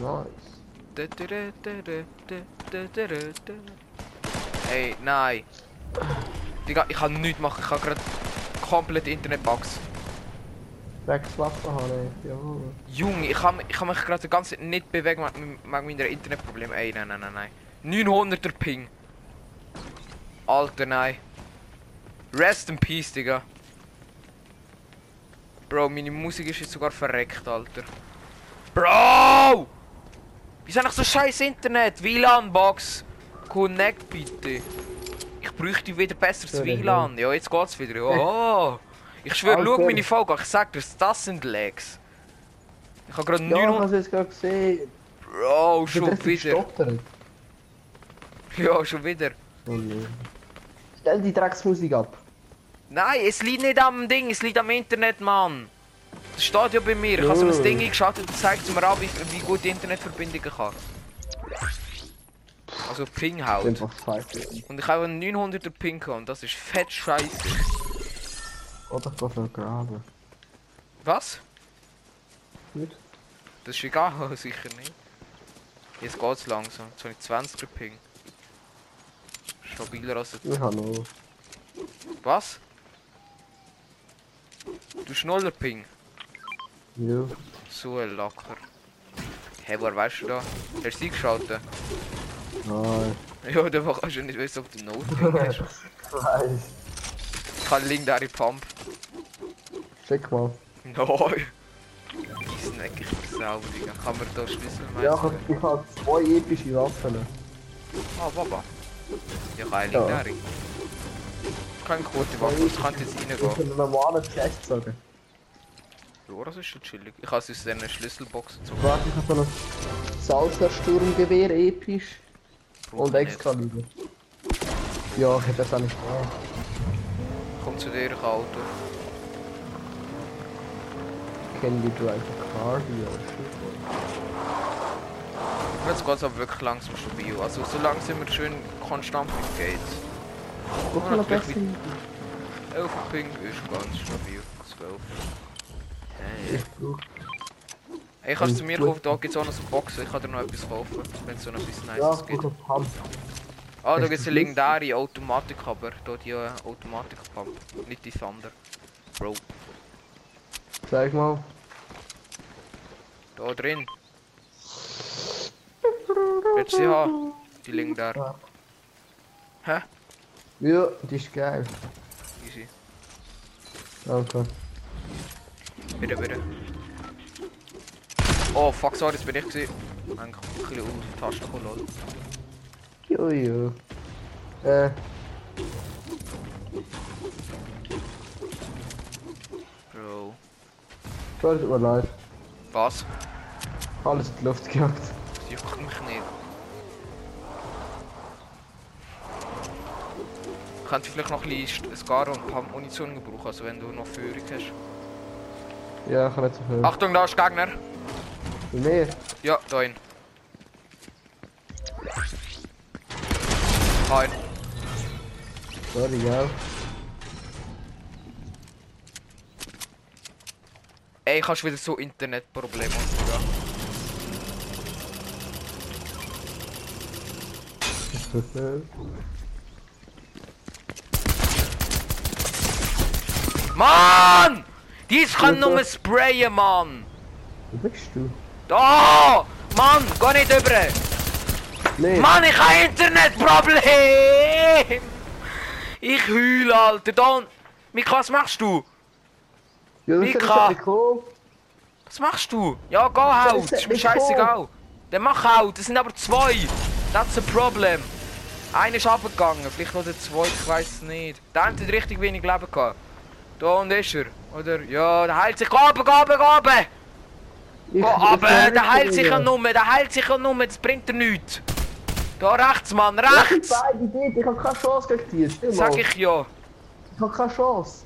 Nice. Hey, nein. Digga, ich kann nichts machen. Ich habe gerade komplett Internetbugs. Sechs Waffen haben, jawohl. Junge, ich kann mich gerade die ganze Zeit nicht bewegen wegen meiner Internetprobleme. Ey, nein, nein, nein, nein. 900er Ping. Alter, nein. Rest in Peace, Digga. Bro, meine Musik ist jetzt sogar verreckt, Alter. Bro! Wieso noch so scheiß Internet? WLAN-Box. Connect bitte. Ich bräuchte wieder besseres WLAN. Ja, jetzt geht's wieder. Oh. Ich schwöre, schau meine Folge, ich sag dir, das sind Lags. Ich hab grad 900... Ja, ich hab's jetzt grad gesehen. Bro, schon wieder. Ja, schon wieder. Oh nee. Stell die Drecksmusik ab. Nein, es liegt nicht am Ding, es liegt am Internet, Mann. Das steht ja bei mir. Ich hab so ein Ding eingeschaltet und zeigt mir an, wie gut die Internetverbindung kann. Also Ping haut. Und ich habe einen 900er Ping und das ist fett scheiße. Oder ich will graben. Was? Nicht? Das ist egal, sicher nicht. Jetzt geht's langsam. Jetzt habe ich 20er Ping. Stabiler als der... Ja, hallo. Was? Du schneller Ping? Ja. So ein Lacker. Hä, hey, woher weißt du da? Hast du eingeschaltet? Nein. Ja, da kannst du nicht wissen, ob du Not-Ping hast. Ich weiß. Ich kann legendäre Pump. Check mal. Nein. Die snack ich mich selber, Digga. Kann man da Schlüssel machen? Ja, ich habe 2 epische Waffen. Ah, Baba. Ja, keine legendäre. Keine gute Waffe, das kann jetzt reingehen. Ich kann einen normalen Chest sagen. Ja, das ist schon chillig. Ich kann es aus diesen Schlüsselboxen zu. Warte, ich habe noch ein Salsa-Sturmgewehr episch. Und Excalibur. Ja, ich hätte das auch nicht gemacht. Kommt zu dir, Auto. Can you drive a car here? Jetzt geht es aber wirklich langsam stabil. Also so langsam sind wir schön konstant mit Gates. Guck mal, was ist 11 Ping ist ganz stabil. 12. Hey. Ich kann zu mir kaufen, da gibt es auch noch so Boxen. Ich kann dir noch etwas kaufen, wenn es so etwas Nices gibt. Ah, da gibt es eine legendäre Automatik, aber da die Automatik-Pump, nicht die Thunder. Bro. Zeig mal. Da drin. Willst du sie haben? Die legendäre. Hä? Ja, die ist geil. Easy. Okay. Bitte, bitte. Oh, fuck, sorry, das bin ich gewesen. Ein bisschen auf die Taste kommen, lol. Jojo. Bro. Tut mir leid. Was? Alles in die Luft gejagt. Das juckt mich nicht. Ich könnte vielleicht noch ein bisschen Skara und Pump-Munition gebrauchen, also wenn du noch Führung hast. Ja, ich kann nicht so viel. Achtung, da ist Gegner! Mehr? Ja, da hin. Nein. Sorry, ja. Ey, ich habe wieder so Internetprobleme. Mann! Dies kann nur sprayen, Mann! Wo bist du? Da! Mann, geh nicht über! Nee. Mann, ich habe Internetproblem! Ich heule, Alter. Don, Mika, was machst du? Ja, Mika! Was machst du? Ja, geh halt! Ist mir scheißegal! Dann mach halt! Es sind aber 2! That's a problem! Einer ist abgegangen, vielleicht noch der zweite, ich weiß es nicht. Der eine hat richtig wenig Leben gehabt. Da und ist er, oder? Ja, der heilt sich. Geh runter, geh runter! Geh runter! Der heilt sich ja nur, der heilt sich ja nur, das bringt dir nichts! Da rechts, Mann, rechts! Ja, ich bin beide dort, ich hab keine Chance gegen dich. Stimmt, sag ich ja. Ich hab keine Chance.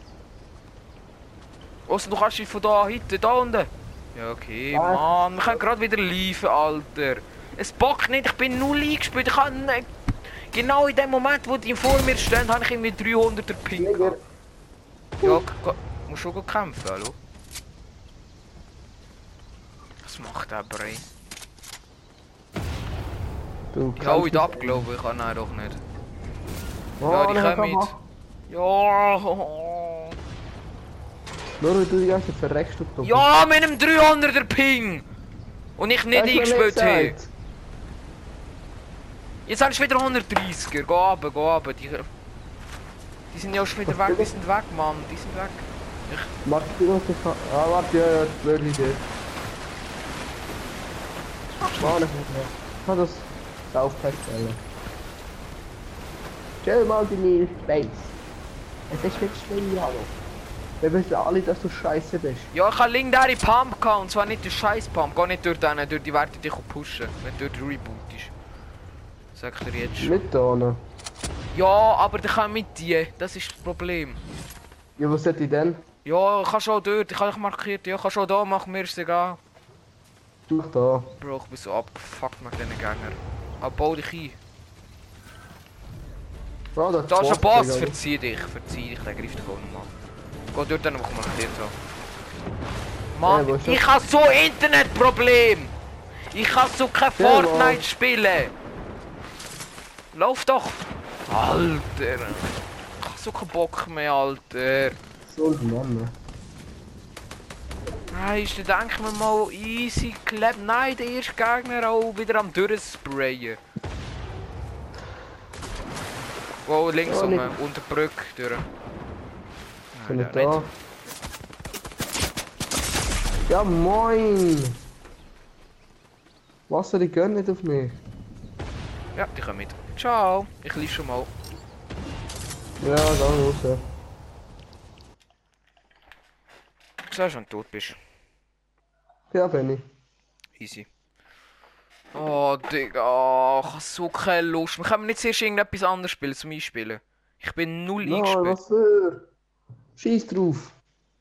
Ausser, du kannst dich von da hinten, da unten. Ja, okay, ja. Mann, wir können gerade wieder liefen, Alter. Es bockt nicht, ich bin null eingespielt. Ich kann nicht... Genau in dem Moment, wo die vor mir stehen, habe ich irgendwie 300er Ping. Ja, musst schon gut kämpfen, hallo? Was macht der Brain? Die hou het op, geloof ik. Oh, nee, toch niet. Oh, ja, die gaan niet. Ja. Nur weil du die ganze verreckst du doch. Ja, mit einem 300er Ping! Und ich nicht eingespielt habe. Jetzt haben sie wieder 130er. Geh runter, die sind ja schon wieder weg, die sind weg, Mann. Die sind weg. Ich... Warte, ah, warte, ja, ja, das würde ich dir. Warte, ich kann das Saufpack stellen. Stell mal die Nähe Space. Es ist wirklich schlimm, hallo. Wir wissen alle, dass du scheiße bist. Ja, ich habe legendäre Pump gehabt, und zwar nicht die scheiß Pump. Geh nicht durch den, durch die Werte dich pushen, wenn du durch den Reboot ist. Sag ich dir jetzt schon. Nicht da. Ja, aber ich kann mit dir, das ist das Problem. Ja, was sollte ich denn? Ja, ich kann schon dort, ich habe dich markiert. Ja, ich kann schon da machen, mir ist egal. Du da. Bro, ich bin so abgefuckt mit diesen Gängern. Aber bau dich ein. Bro, das da ist ein Boss, verzieh dich, der greift dich auch nochmal. Geh dort, dann mach ich markiert. Mann, ja, ich habe so ein Internetproblem! Ich kann so kein Fortnite spielen! Lauf doch! Alter! Ich hab so keinen Bock mehr, Alter! Soll die Mama? Nein, ist da denken wir mal easy clap. Nein, der erste Gegner auch wieder am durchsprayen. Wow, links oben, unter die Brücke durch. Nein, bin ich da? Ja moin! Wasser, die gehen nicht auf mich. Ja, die kommen mit. Ciao, ich lief schon mal. Ja, dann raus. Du sagst, wenn du tot bist. Ja, bin ich. Easy. Oh, Digga, ich hab so keine Lust. Wir können nicht zuerst irgendetwas anderes spielen, zum Einspielen. Ich bin null eingespielt. Was für? Scheiß drauf.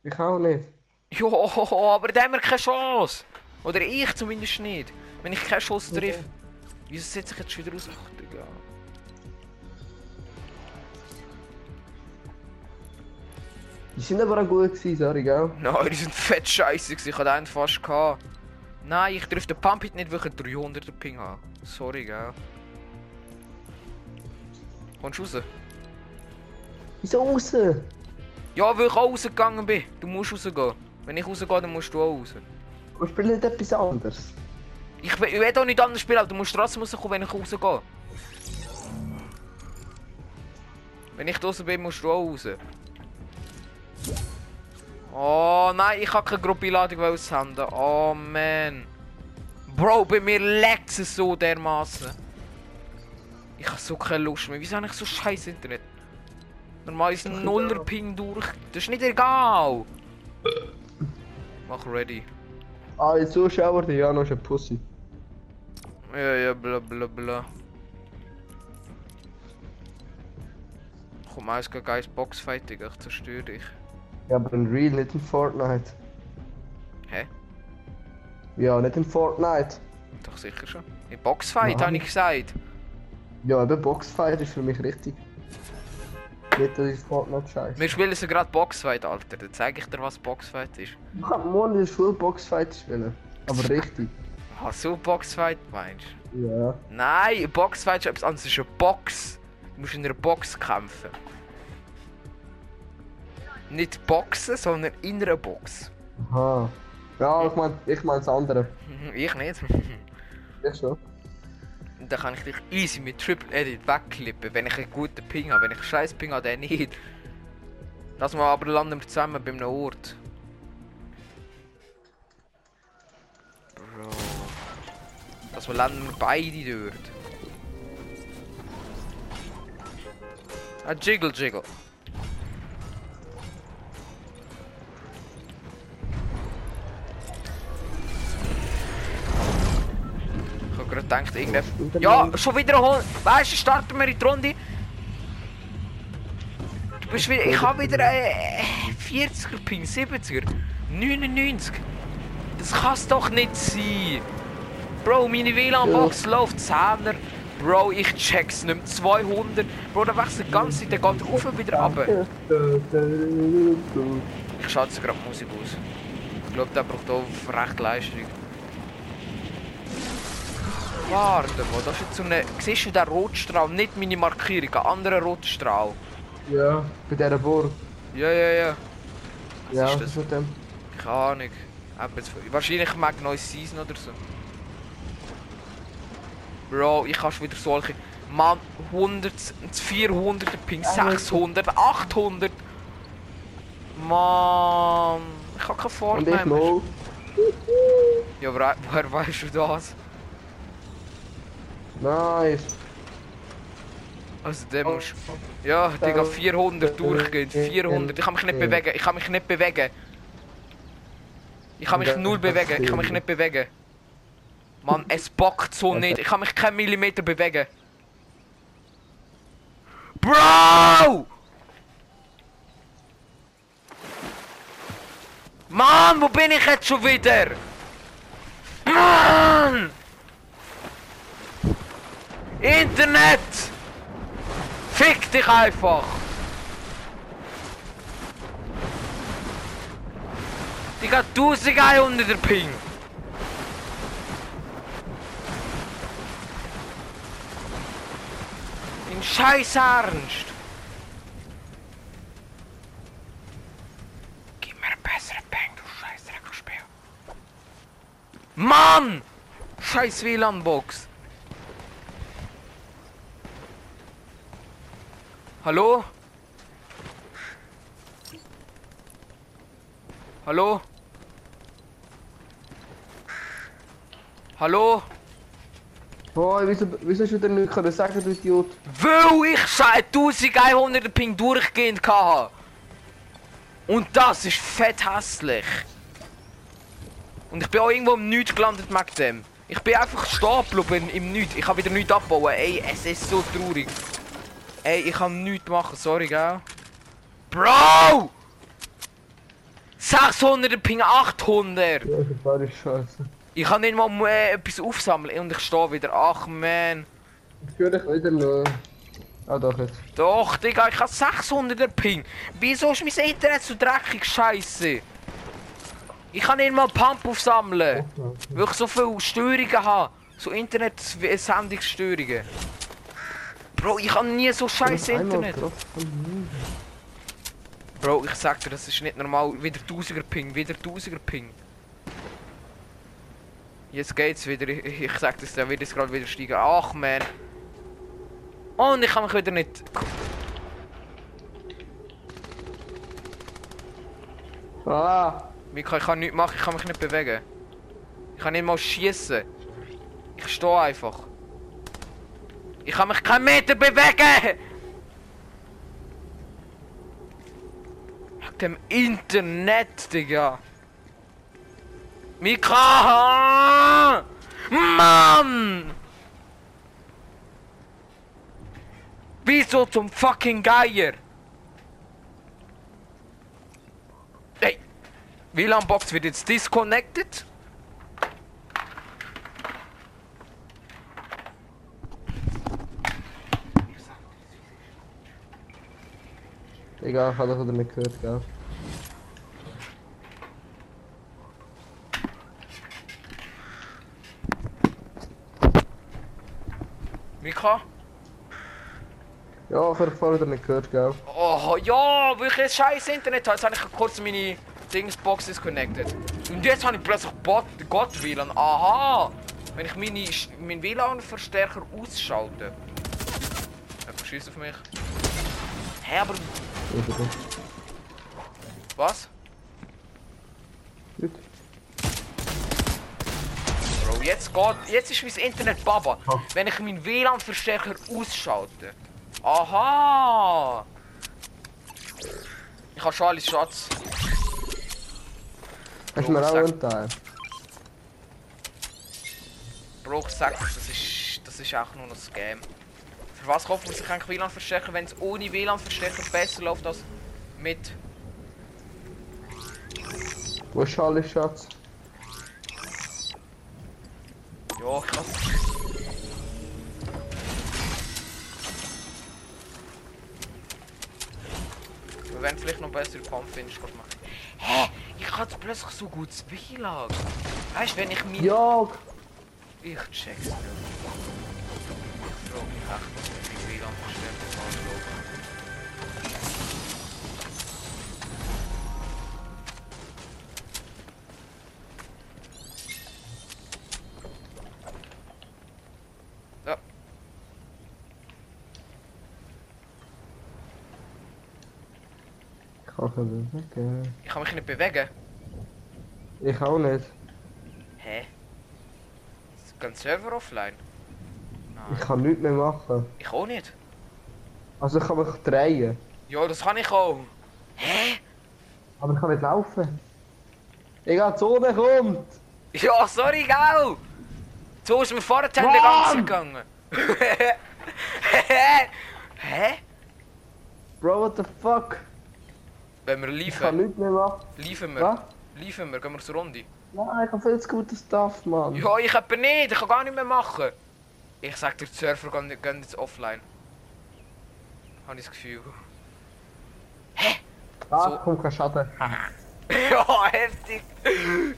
Ich auch nicht. Jo, aber da haben wir keine Chance. Oder ich zumindest nicht. Wenn ich keine Chance treffe. Okay. Wieso setze ich jetzt schon wieder aus? Ach, Digga. Die sind aber auch gut gewesen, sorry, gell? Nein, die sind fett scheiße gewesen, ich hatte einen fast gehabt. Nein, ich treffe den Pump-Hit nicht, weil ich einen 300er Ping habe. Sorry, gell? Kommst du raus? Wieso raus? Ja, weil ich auch rausgegangen bin. Du musst rausgehen. Wenn ich rausgehe, dann musst du auch raus. Aber spiel nicht etwas anderes. Ich will auch nicht anders spielen, aber du musst trotzdem rauskommen, wenn ich rausgehe. Wenn ich draußen bin, musst du auch raus. Oh nein, ich habe keine Gruppenladung aussenden. Oh man. Bro, bei mir laggt es so dermaßen. Ich habe so keine Lust mehr. Wieso habe ich so scheiß Internet? Normal ist ein 0er Ping durch. Das ist nicht egal. Mach ready. Ah, jetzt Zuschauer, die Jano ist ein Pussy. Ja, bla bla bla. Komm, eins gegen eins Boxfight, Digga, ich zerstöre dich. Ja, aber in Real, nicht in Fortnite. Hä? Ja, nicht in Fortnite. Doch sicher schon. In Boxfight, habe ich gesagt. Ja, aber Boxfight ist für mich richtig. Nicht, dass ich Fortnite scheiße. Wir spielen so gerade Boxfight, Alter. Dann zeige ich dir, was Boxfight ist. Ich kann morgen in der Schule Boxfight spielen. Aber richtig. Hast so Boxfight meinst du? Ja. Nein, Boxfight ist etwas anderes. Es ist eine Box. Du musst in einer Box kämpfen. Nicht boxen, sondern in einer Box. Aha. Ja, ich mein das andere. Ich nicht. Ich schon. Dann kann ich dich easy mit Triple Edit wegklippen, wenn ich einen guten Ping habe. Wenn ich einen scheiß Ping habe, dann nicht. Lass mal aber landen wir zusammen bei einem Ort. Bro. Lass mal landen wir beide dort. Ah, jiggle, jiggle. Ich dachte, irgendwie... Ja, schon wieder holen. Weißt du, starten wir in die Runde. Du bist wieder... Ich habe wieder 40er Ping, 70er, 99. Das kann es doch nicht sein. Bro, meine WLAN-Box läuft 10er. Bro, ich check's nicht mehr. 200. Bro, da wechselt die ganze Zeit, der geht rauf und wieder runter. Ich schalte gerade die Musik aus. Ich glaube, der braucht auch recht Leistung. Warte mal, das ist jetzt so eine... Siehst du den Rotstrahl? Nicht meine Markierung, ein anderer Rotstrahl. Ja, bei dieser Burg. Ja. Was ja, ist das? Mit dem? Keine Ahnung. Wahrscheinlich mag neues Season oder so. Bro, ich habe wieder solche... Mann, 100, 400, Ping, 600, 800. Mann, ich habe keine Fortnite mehr. Ja, aber woher weißt du das? Nice. Also der muss... Ja, Digga, 400 durchgehen, 400. Ich kann mich nicht bewegen, ich kann mich nicht bewegen. Ich kann mich null bewegen, ich kann mich nicht bewegen. Mann, es bockt so nicht, ich kann mich keinen Millimeter bewegen. Bro! Mann, wo bin ich jetzt schon wieder? Mann! Internet! Fick dich einfach! Die geht 1100 der Ping! In Scheiß Ernst! Gib mir einen besseren Ping, du scheiß Dreckspiel! Mann! Scheiß WLAN-Box! Hallo? Hallo? Hallo? Boah, wieso hast du wieder nichts können sagen, du Idiot? Weil ich 1100 Ping durchgehend hatte. Und das ist fett hässlich. Und ich bin auch irgendwo im Nichts gelandet mit dem. Ich bin einfach stehen geblieben im Nichts. Ich kann wieder nichts abbauen. Ey, es ist so traurig. Ey, ich kann nichts machen, sorry, gell? Bro! 600 Ping, 800! Ja, das war die Scheiße. Ich kann nicht mal etwas aufsammeln und ich stehe wieder. Ach, man. Ich höre dich wieder los. Ah, doch jetzt. Doch, Digga, ich habe 600 Ping. Wieso ist mein Internet so dreckig? Scheiße. Ich kann nicht mal Pump aufsammeln. Okay. Weil ich so viele Störungen habe. So Internet-Sendungsstörungen. Bro, ich habe nie so scheiß Internet. Bro, ich sag dir, das ist nicht normal. Wieder 1000er Ping, wieder 1000er Ping. Jetzt geht's wieder. Ich sag dir, der wird jetzt gerade wieder steigen. Ach, man. Und ich kann mich wieder nicht... Ah. Ich kann nichts machen, ich kann mich nicht bewegen. Ich kann nicht mal schießen. Ich stehe einfach. Ich kann mich keinen Meter bewegen! Mit dem Internet, Digga! Mika! Mann! Wieso zum fucking Geier? Hey! WLAN-Box wird jetzt disconnected? Egal, ich habe das wieder nicht gehört, gell? Mika? Ja, ich habe vorher wieder nicht gehört, gell? Oh ja, weil ich jetzt scheiß Internet habe. Jetzt habe ich kurz meine Dingsbox disconnected. Und jetzt habe ich plötzlich Gott WLAN. Aha! Wenn ich meinen WLAN-Verstärker ausschalte. Einfach schießt auf mich. Hä, aber... Was? Gut. Bro, jetzt ist mein Internet Baba. Oh. Wenn ich meinen WLAN-Verstärker ausschalte. Aha! Ich habe schon alles, Schatz. Hast du mir auch runter? Bro, ich sag, das ist auch nur ein Scam. Für was kauft man sich eigentlich WLAN-Verstärker, wenn es ohne WLAN-Verstärker besser läuft als mit? Wo ist alles, Schatz? Ja, krass. Wir werden vielleicht noch besser Pump-Finish machen. Hä? Ich hatte plötzlich so gutes WLAN. Weißt du, wenn ich mir... Ja. Ich check's nicht. Ich frage mich echt, wie lange bestimmt mal oben. Ja. Ich kann mich nicht bewegen. Ich kann mich nicht bewegen? Ich auch nicht. Hä? Ganz Server offline? Nein. Ich kann nichts mehr machen. Ich auch nicht. Also ich kann mich drehen. Ja, das kann ich auch. Hä? Aber ich kann nicht laufen. Egal, die Zone kommt. Ja, sorry, gell. So ist mir vorher den ganzen gegangen. Hä? Bro, what the fuck? Wenn wir liefen. Ich kann nichts mehr machen. Liefen wir. Was? Liefen wir, gehen wir zur Runde. Nein, ich habe viel zu guten Stuff, Mann. Ja, ich habe nicht, ich kann gar nicht mehr machen. Ich sag dir, die Server gehen jetzt offline. Habe ich das Gefühl. Hä? Da so. Kommt kein Schaden. Ja, heftig.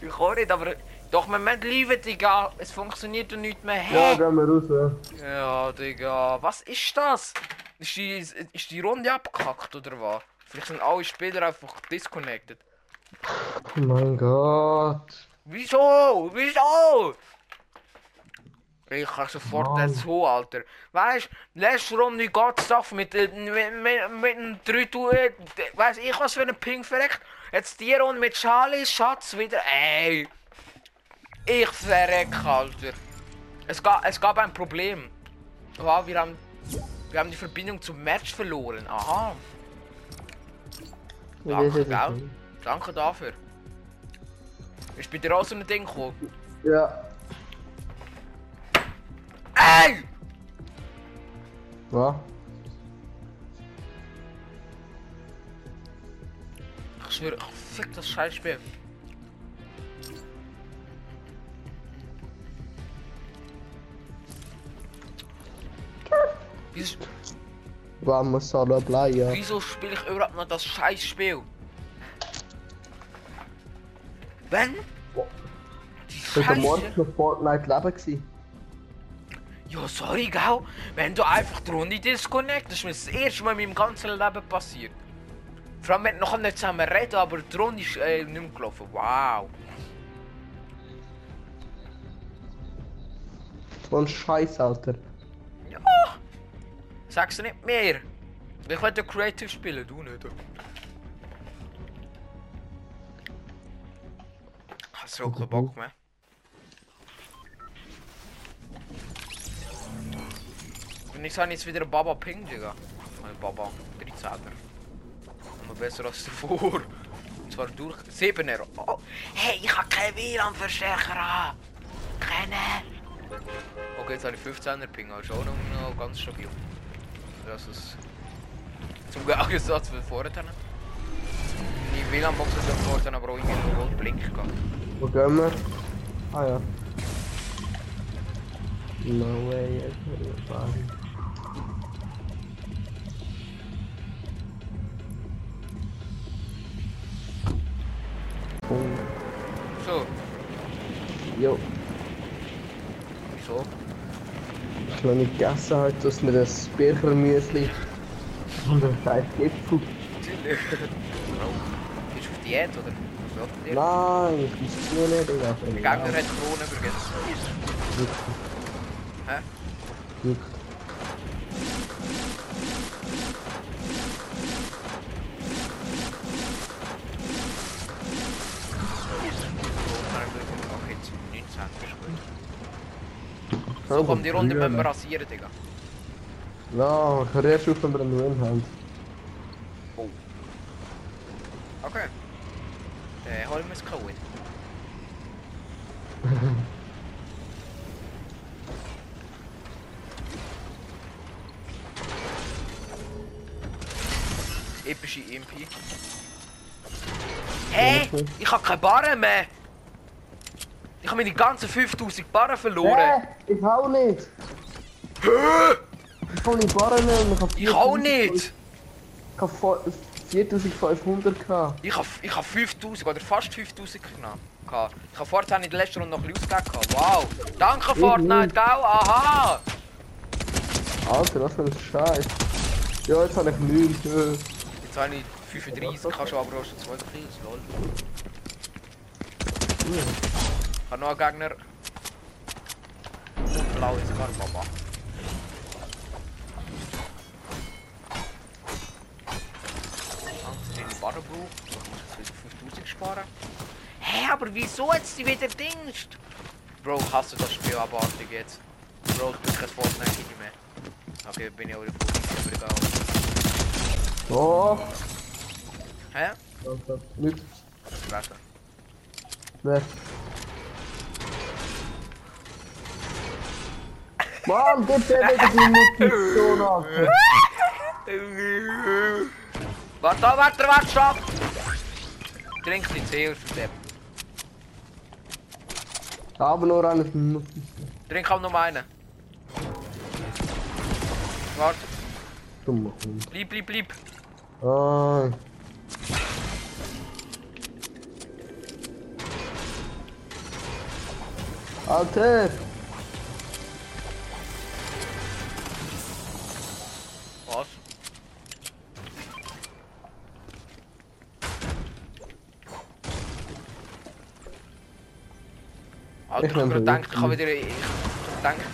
Ich auch nicht, aber... Doch, wir müssen lieben, Digga. Es funktioniert doch nichts mehr. Hä? Ja, gehen wir raus. Ja, Digga. Was ist das? Ist die Runde abgekackt, oder was? Vielleicht sind alle Spieler einfach disconnected. Oh mein Gott. Wieso? Wieso? Ich kann sofort dazu, Alter. Weißt du, letzte Runde geht es mit einem 3000. Weiß ich was für einen Ping verreckt. Jetzt die Runde mit Charlie, Schatz wieder. Ey. Ich verreck, Alter. Es gab ein Problem. Oh, wir haben die Verbindung zum Match verloren. Aha. Danke, gell? Danke dafür. Ist bei dir auch so ein Ding gekommen? Ja. Ey! Was? Ich schwöre, ich fick das Scheißspiel. Wieso? Warum muss er da bleiben? Wieso spiele ich überhaupt noch das Scheißspiel? Wenn? Ich war morgen noch Fortnite leben. Ja, sorry, gell? Wenn du einfach die Runde disconnectest, das ist mir das erste Mal in meinem ganzen Leben passiert. Vor allem, wir noch nicht zusammen reden, aber die Runde ist nicht mehr gelaufen. Wow. So ein Scheiß, Alter. Ja. Sag's nicht mehr. Ich will den Creative spielen, du nicht. Das hat keinen Bock mehr. Und ich habe jetzt wieder einen Baba Ping, Digga. Ein Baba, 13er. Noch besser als davor. Und zwar durch 7er. Oh. Hey, ich habe keinen WLAN-Verstärker. Keine. Okay, jetzt habe ich 15er Ping, also auch noch ganz stabil. Das ist... Zum Gegensatz von vorher. Die WLAN-Box ist ja vorher, aber auch irgendwo rot blinken kann. Wo gehen wir? Ah ja. No way, jetzt will ich fahren. So. Jo. Wieso? Ich habe noch nicht gegessen heute, dass mir das Birchermüsli und den scheiß Gipfel. Bist du auf Diät, oder? Nein, ich muss nur nicht. Der Gegner hat Krone übrigens. Hä? Glück. So komm, die Runde müssen wir rasieren, Digga. Nein, ich kann erst auf, wenn wir einen Win haben. Oh. Okay. Hol mir das Code. Epische MP. Hä? Hey, ich hab keine Barren mehr! Ich hab meine ganzen 5000 Barren verloren! Hä? Ich auch nicht! Hä? Ich hab keine Barren mehr! Ich auch nicht! Ich hab 4500k. Ich hab 5000 oder fast 5000 genommen. Ich hab Fortnite in der letzten Runde noch ein bisschen ausgegeben. Wow! Danke Fortnite, gell? Aha! Alter, was für ein Scheiß. Ja, jetzt hab ich 9. Jetzt hab ich 35, kannst du aber auch schon 2 Kills, lol. Ich hab noch einen Gegner. Und blau ist gar nicht Mama. Barbu, ich muss jetzt wieder 5000 sparen. Hä, aber wieso jetzt die wieder Dings? Bro, ich hasse das Spiel abartig jetzt. Bro, ich bin kein Fortnite mehr. Okay, bin ich auch wieder gut. Oh! Hä? Nicht. Warte. Weg. Mann, gut, der wird die so nach. Warte, stopp! Trink die Zähne für den. Ich habe nur eine Minute. Trink auch noch einen. Warte. Dumme Hund. Blieb. Ah. Alter! Was? Alter, ich habe gedacht,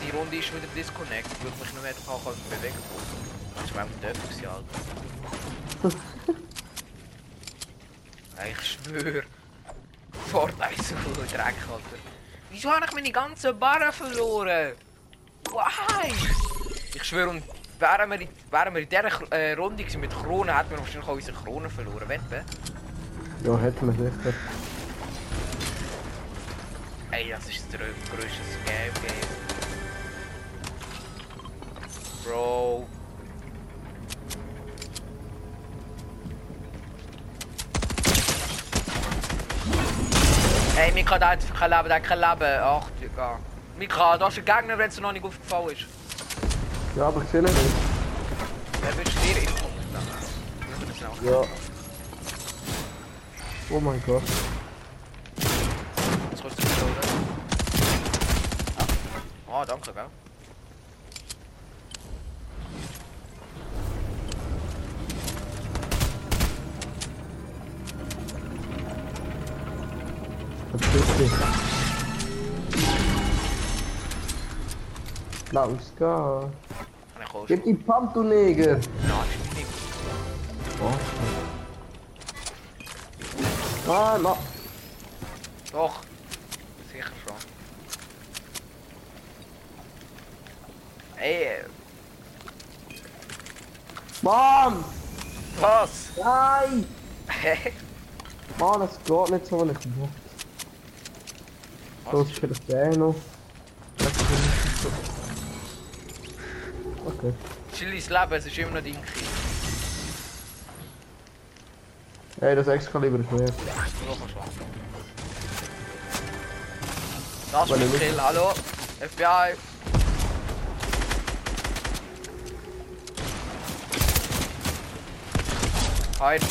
die Runde ist wieder disconnect. Ich würde mich noch mehr bewegen. Das war mit Döpfung, Alter. Ich schwöre. Fortnite so viel Dreck, Alter. Wieso habe ich meine ganzen Barren verloren? Why? Ich schwöre, und wären wir in dieser Runde mit Kronen, hätten wir wahrscheinlich auch unsere Kronen verloren. Wette? Ja, hätten wir sicher. Ey, das ist das größte Scam-Game. Bro. Ey, Mika, da hat kein Leben. Ach, Digga. Mika, da ist ein Gegner, wenn es dir noch nicht aufgefallen ist. Ja, aber ich sehe ihn nicht. Wer wird schwierig? Ja. Oh mein Gott. Oh, danke, gell? Let's go. Gib die Pump, du Neger! Oh. Ah, no. Doch. Sicher schon. Ey! Mann! Was? Nein! Mann, es geht nicht so, wie ich will. So ist für das Dino. Okay. Chillis Leben, es ist immer noch dein Kind. Ey, das Excalibur ist mehr. Das ist mein Kill, hallo? FBI! Heute.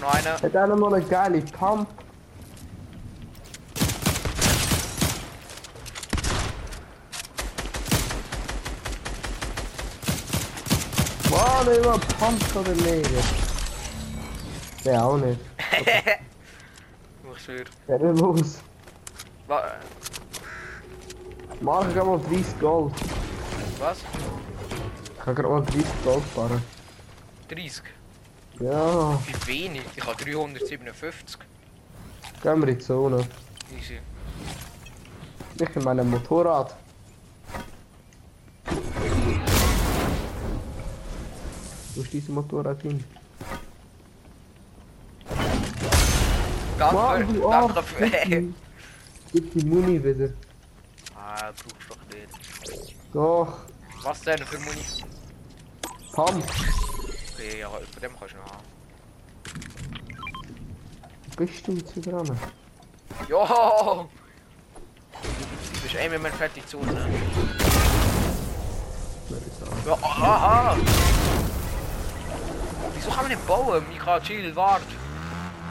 Noch einer. Hat einer noch eine geile Pump? Wow, der war Pump oder nicht? Der auch nicht. Okay. Ich schwör. Der ist los. Mach ich mal 30 Gold. Was? Ich kann gerade mal 30 Gold fahren. 30? Ja. Wie wenig? Ich habe 357. Gehen wir in die Zone. Easy. Ich in meinem Motorrad. Wo ist dieses Motorrad hin? Danke dafür. Gib die Muni wieder. Ah, brauchst doch nicht. Doch. Was denn für Muni? Pump. Okay, ja, von dem kannst du noch haben. Bist du jetzt wieder dran? Joho! Du bist einmal mehr fertig zu uns. Ja, aha! So kann man nicht bauen, Mika, chill, warte.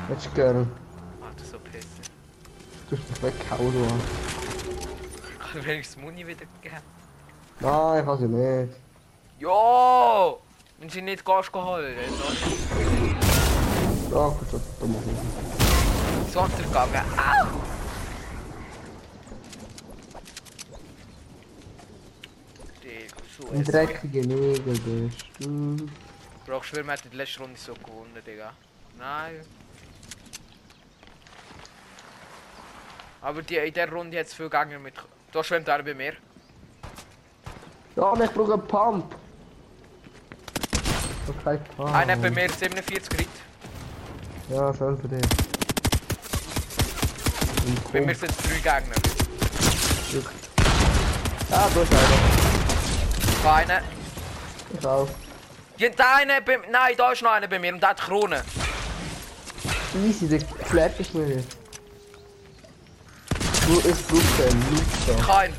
Hättest du gerne. Warte, so pissen. Du hast dich weggehauen, du hast. Kann wenigstens Muni wieder geben? Nein, kann ich nicht. Jo! Wenn sie nicht Gas geholt haben. Ja, gut, das kann man nicht. So hat er gegangen. Au! So, ein dreckiger Neger bist du. Brauchst du, wir hätten die letzte Runde so gewonnen, Digga. Nein. Aber die, in dieser Runde hat es viel Gegner mit. Da schwimmt einer bei mir. Ja, ich brauche einen Pump. Okay, Pump. Einer hat bei mir 47 Grad. Ja, schön für dich. Bei mir sind es 3 Gegner. Ah, du hast einen. Eine. Ich auch. Ja, da eine bei... Nein, da ist noch einer bei mir und der hat Krone. Easy, der Flat ist mir nicht. Du, ich brauche den Loot. Kein.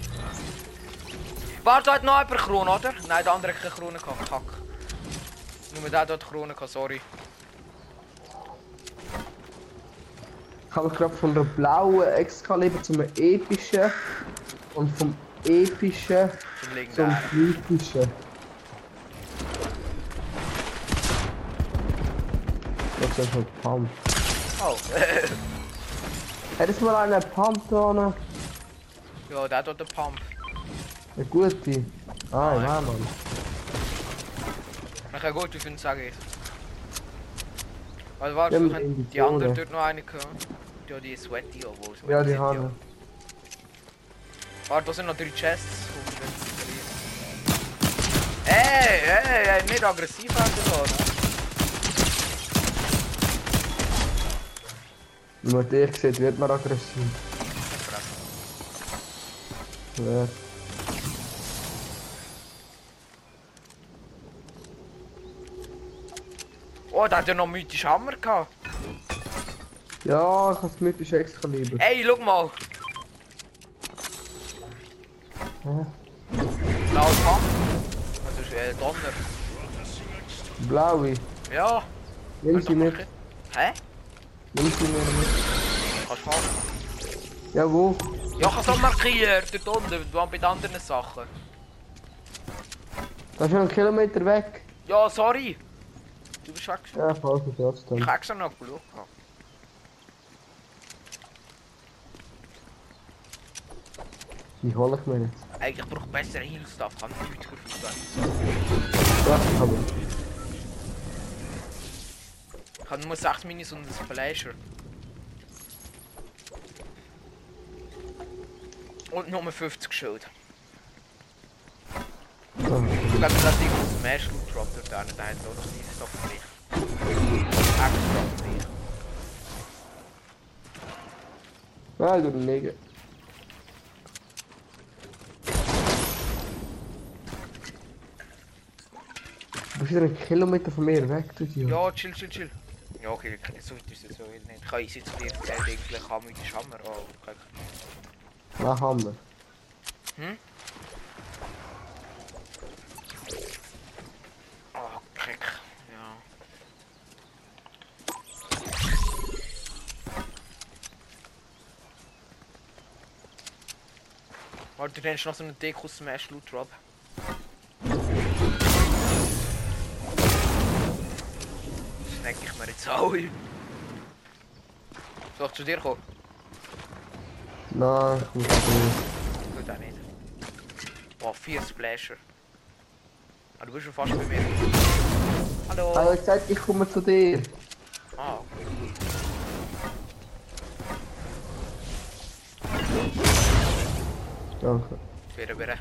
Warte, da hat noch jemand Krone, oder? Nein, der andere hat keine Krone gehabt. Kack. Nur der hat Krone gehabt, sorry. Ich habe gerade von der blauen Excalibur zum epischen und vom epischen zum mythischen. Das ist ein Pump. Oh. Hättest du mal eine Pump da? Ja, der hat dort eine Pump. Eine gute. Ah, nein, nein, Mann. Na gut, ich finde es sage ich. Also warte, ja, die andere dort noch eine gehabt. Ja, die ist sweaty, obwohl es ja, die haben. Warte, da sind noch 3 Chests. Ey, ey, ey, nicht aggressiv angegangen. Nur dich sieht, wird man aggressiv. Ja. Oh, der hat ja noch mythisch Hammer gehabt. Ja, ich hab's mythisch Excalibur. Ey, schau mal. Ja. Blau Pump. Donner. Blaue. Ja. Nimm sie mit. Hä? Nimm sie mir mit. Kannst du machen? Ja, wo? Ja, ich habe es auch markiert, dort unten, du warst bei den anderen Sachen. Das ist schon 1 Kilometer weg. Ja, sorry. Du bist weg. Ja, falsch, ich hab's dann. Ich hab's noch geschaut. Die hole ich mir jetzt. Eigentlich brauche ich bessere Heal-Stuff, kann ich nicht verfügen. Ich habe nur 6 Minis und ein Flasher. Und nur 50 Schild. Ich glaube, das ist ein Smash-Loot-Drop dort da nicht. Da hat es auch noch Heal-Stuff für dich. Extra für dich. Nein, du Neger. Du bist wieder 1 Kilometer von mir weg, du Idiot. Ja, chill, chill, chill. Ja, okay, so weit ist es so nicht. Kann ich jetzt dir erzählen, ich habe mit dem Hammer. Oh, okay. Was Hammer? Hm? Oh, Krieg. Ja. Warte, du hast noch so einen Deko-Smash-Loot-Drop. Denke ich mir jetzt auch. Soll ich zu dir kommen? Nein, ich muss nicht. Gut, auch nicht. Boah, 4 Splasher. Ah, du bist schon fast bei mir. Hallo. Hallo, ich sag, ich komme zu dir. Ah, okay. Danke. Bitte, bitte.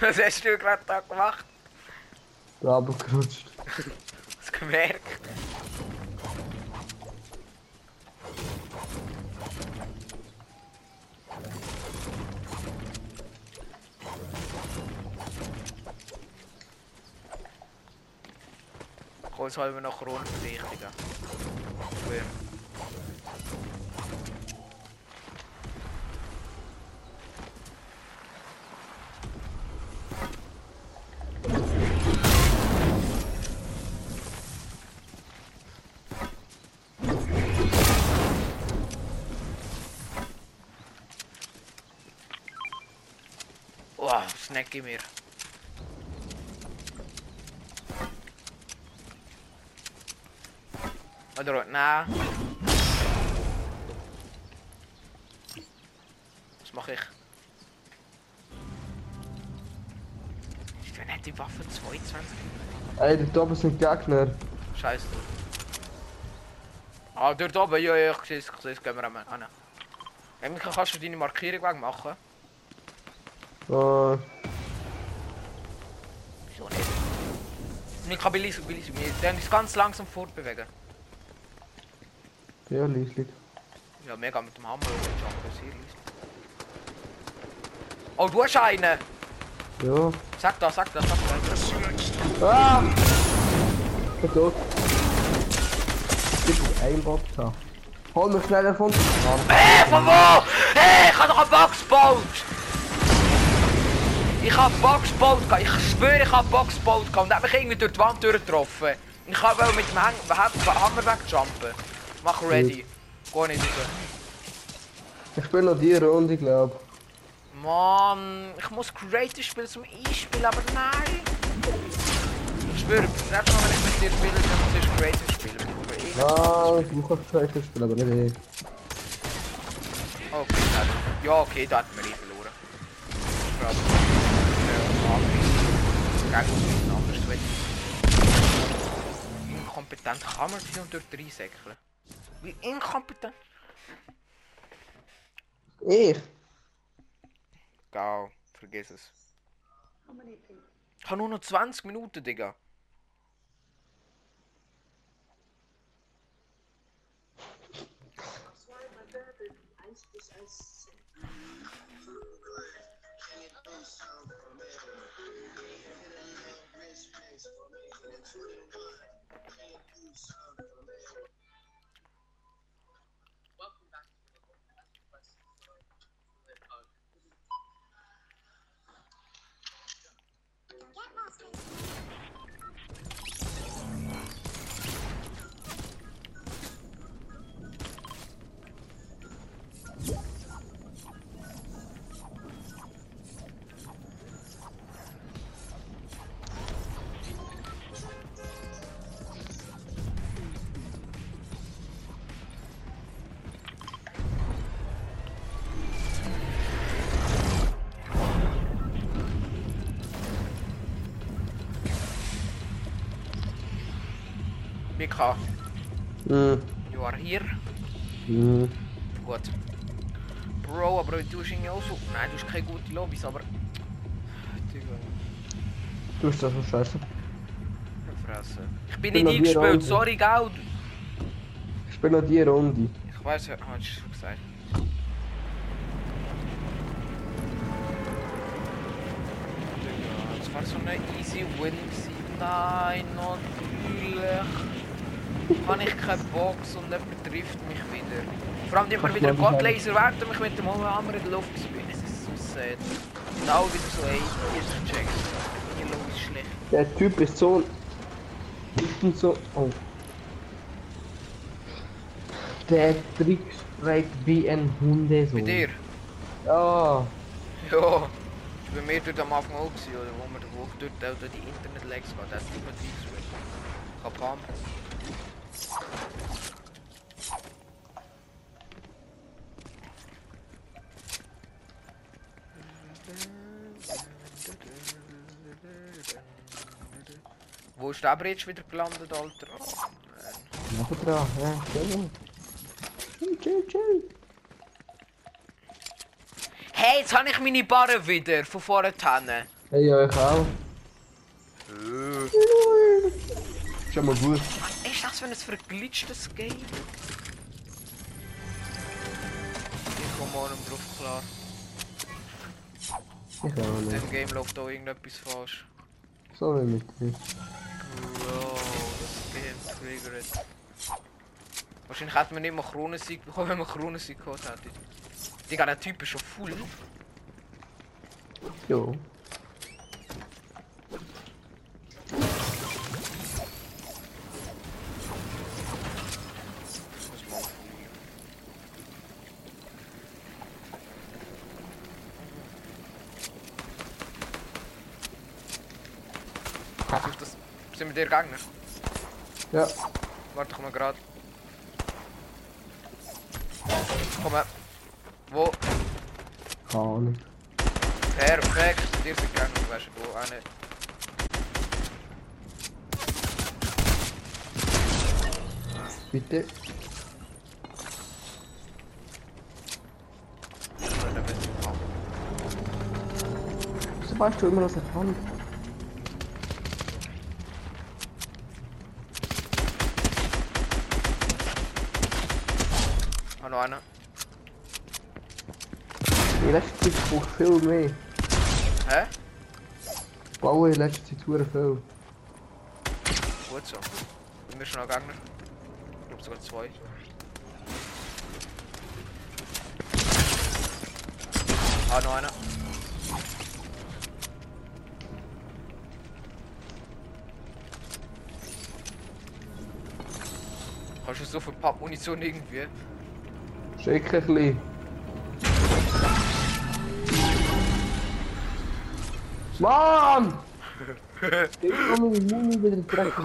Was hast du gerade da gemacht? Da abgerutscht. Hast du gemerkt? Kurz halten wir noch rund richtig. snack ich mir. Oder nein. Was mache ich? Ich will nicht die Waffe 22. Ey, da oben sind Gegner. Scheiße. Ah, dort oben, ja, ich sehe es, gehen wir einmal hin. Eigentlich kannst du deine Markierung wegmachen. Wieso nicht? Ich kann Billy, wir werden uns ganz langsam fortbewegen. Ja, leislich. Ja, mega mit dem Hammer und Jump ist hier leislich. Oh, du hast einen! Ja. Sag das. Ah! Ich bin tot. Ich hab einen Box gehabt. Hol mich schneller von... von wo? Ich hab doch einen Box gebaut! Ich hab einen Box gebaut, ich schwöre, ich hab einen Box gebaut und hab mich irgendwie durch die Wand durchgetroffen. Ich hab wohl mit dem Hammer wegjumpen. Mach ready. Geh nicht raus. Ich bin noch die Runde, glaub. Mann, ich muss Creative spielen zum Einspielen, aber nein. Ich schwöre, selbst wenn ich mit dir spiele, dann muss ich Creative spielen. Ich muss Creative spielen, aber nicht. Okay, ja, okay, da hat man ihn verloren. Ich glaube, das ist ein anderes Wetter. Inkompetent kann man sich durch 3 säckeln. Wie inkompetent? Ich? Gau, vergiss es. Ich habe nur noch 20 Minuten, Digga. Mika, you are here? Gut. Bro, aber du hast ihn ja auch so... Nein, du hast keine gute Lobbys, aber... Du bist das so scheiße. Fresse. Ich bin nicht eingespielt, sorry, Gaud. Ich bin noch die Runde. Ich weiß, was hast du schon gesagt. Das war so eine easy win. Nein, natürlich. Kann ich keine Box und jemand trifft mich wieder. Vor allem immer wieder Godlaser werfen mich mit dem Hammer in der Luft gespielt. Das ist so sad. Und auch wieder so, ey, hier ist gecheckt. Hier ist schlecht. Der Typ ist so... Oh. Der Trick schreit wie ein Hundesohn. Bei dir? Ja. Ja. Ich bin mir dort am Anfang auch gewesen, oder wo man dort durch die Internet-Lags war. Das ist immer die Kapam. Wo ist der Bridge wieder gelandet, Alter? Noch dran, ja, chill. Hey, jetzt habe ich meine Barre wieder von vorne hin. Hey, ja, ich auch. Schau mal gut. Was ist das für ein verglitschtes Game? Ich komme morgen drauf klar. Ich glaube nicht. In dem Game läuft auch irgendetwas falsch. Sorry mit dir. Wow, das Game triggert. Wahrscheinlich hätten wir nicht mal Kronensieg bekommen, wenn wir Kronensieg gehabt hätten. Digga, der Typ ist schon full. Jo. Sind mit dir gegangen? Ja. Warte, komm mal gerade. Komm her. Wo? Keine Ahnung. Perfekt, dir sind gegangen, weißt du wo? Auch nicht. Bitte. Wieso weißt du immer noch nicht dran? Noch einer. Letzte Zeit braucht viel mehr. Hä? Bauen in letzter Zeit sehr viel. Gut so. Bei mir schon noch Gegner. Ich glaube sogar zwei. Ah, noch einer. Kannst du so viel Pappmunition irgendwie? Schick ein bisschen. Mann! Ich komme mit Mini wieder direkt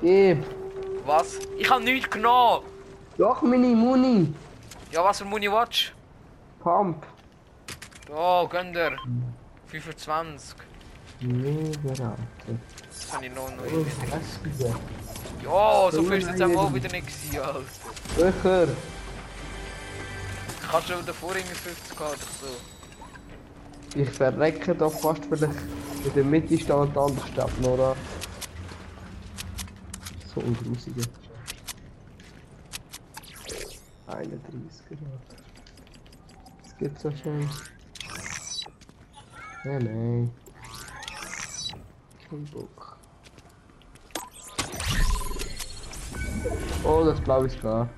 in die Muni. Was? Ich hab nichts genommen! Doch, meine Muni! Ja, was für Muni willst du? Pump! Oh, gönn dir! 25! Nee, genau. Das kann ich noch nicht. Ja, so viel ist jetzt auch wieder nicht gewesen, Alter. Sicher! Ich kann schon davor irgendwie 50 haben oder so. Ich verrecke doch fast, wenn ich in der Mitte stehe und anders stehe, oder? So ungrusig. 31 Grad. Das gibt's ja schon. Nein. Kein Bock. Oh, das Blau ist klar.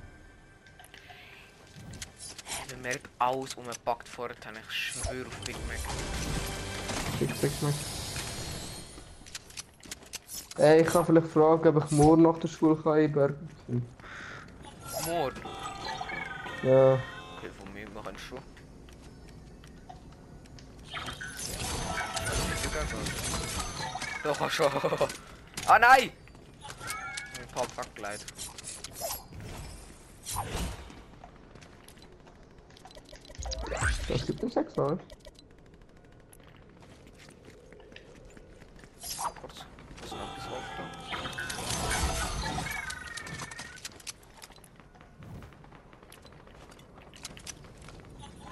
Man merkt alles und man packt vorher, ich schwöre auf Big Mac. Big Mac. Ey, ich kann vielleicht fragen, ob ich morgen nach der Schule in Burger kann. Morgen? Ja. Okay, von mir machen schon. Doch, schon. Ah nein! Ein paar Packkleid. Das gibt es 6 Mal. Kurz, muss noch ein bisschen aufstehen.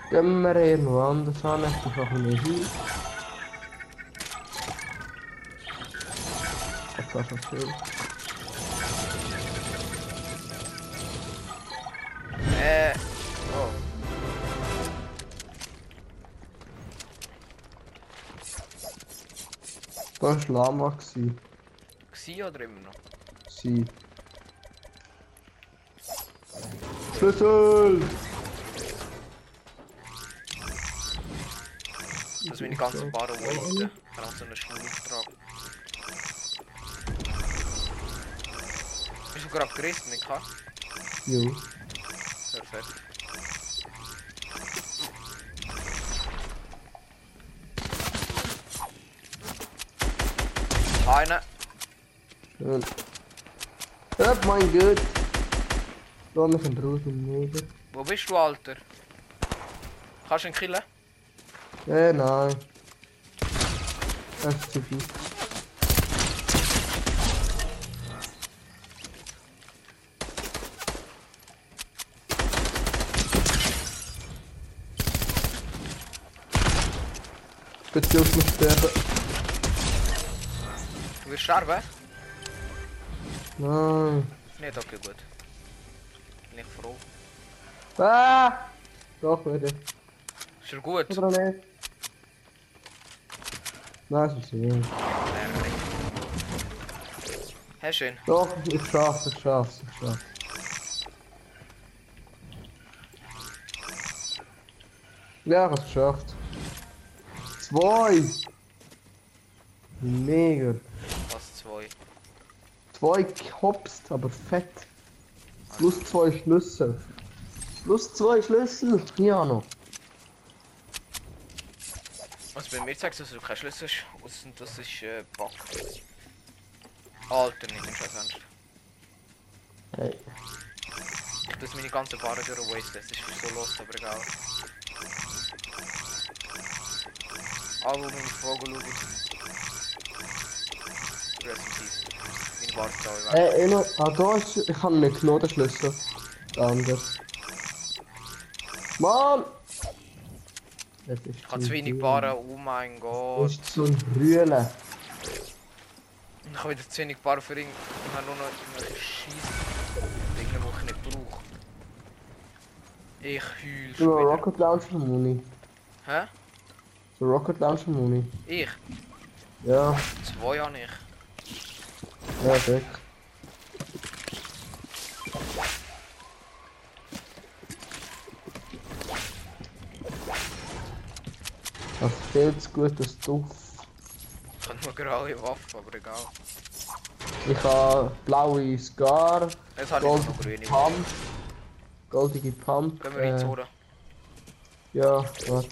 Gehen wir irgendwo anders hin, ich mache mir hin. Das war schon schön. Da war Lama. Gsi oder immer noch? Gsi. Schlüssel! Das sind meine ganzen Barren, die ich hatte. Ich kann auch so eine Schnur tragen. Bist du gerade gerissen, nicht wahr? Jo. Perfekt. Einer. Schön. Oh mein Gott. Da haben wir einen Bruder im Nebel. Wo bist du, Alter? Kannst du ihn killen? Nein. Das ist zu viel. Bitte auf mich sterben. Du wirst sterben? Nein. Nicht okay, gut. Bin ich froh. Ah! Doch, würde. Ist ja gut. Oder nicht? Nein, ist nicht. Nervig. Hä, schön. Doch, ich schaff's. Ja, ich hab's geschafft. 2! Mega. 2 gehopst, aber fett. Plus 2 Schlüssel. Plus 2 Schlüssel, ja noch. Also bei mir zeigst du, dass du keinen Schlüssel hast, außer das ist Bug. Alter, nicht im Scheiß. Hey. Ich tue meine ganze Barre durch waste, das ist so los, aber egal. Alle, die meine Vogel schauen. Rest in peace. Meine Barre ist alle weg. Hey, ich habe nicht genommen, den Schlüssel. Der andere. Mann! Ich habe zu wenig Barren, oh mein Gott. Das ist so ein Brüllen. Ich habe wieder zu wenig Barren für ihn. Ich habe nur noch irgendwelche Scheiße, die ich nicht brauche. Ich heule schon. Du hast Rocket Launcher, Moni. Hä? Du hast Rocket Launcher, Moni. Ich? Ja. 2 habe ich. Ja, weg. Das fehlt zu gut, das Duff. Ich habe nur graue Waffen, aber egal. Ich habe blaue Scar, goldige Pump. Goldige Pump. Können wir jetzt oder? Ja, warte.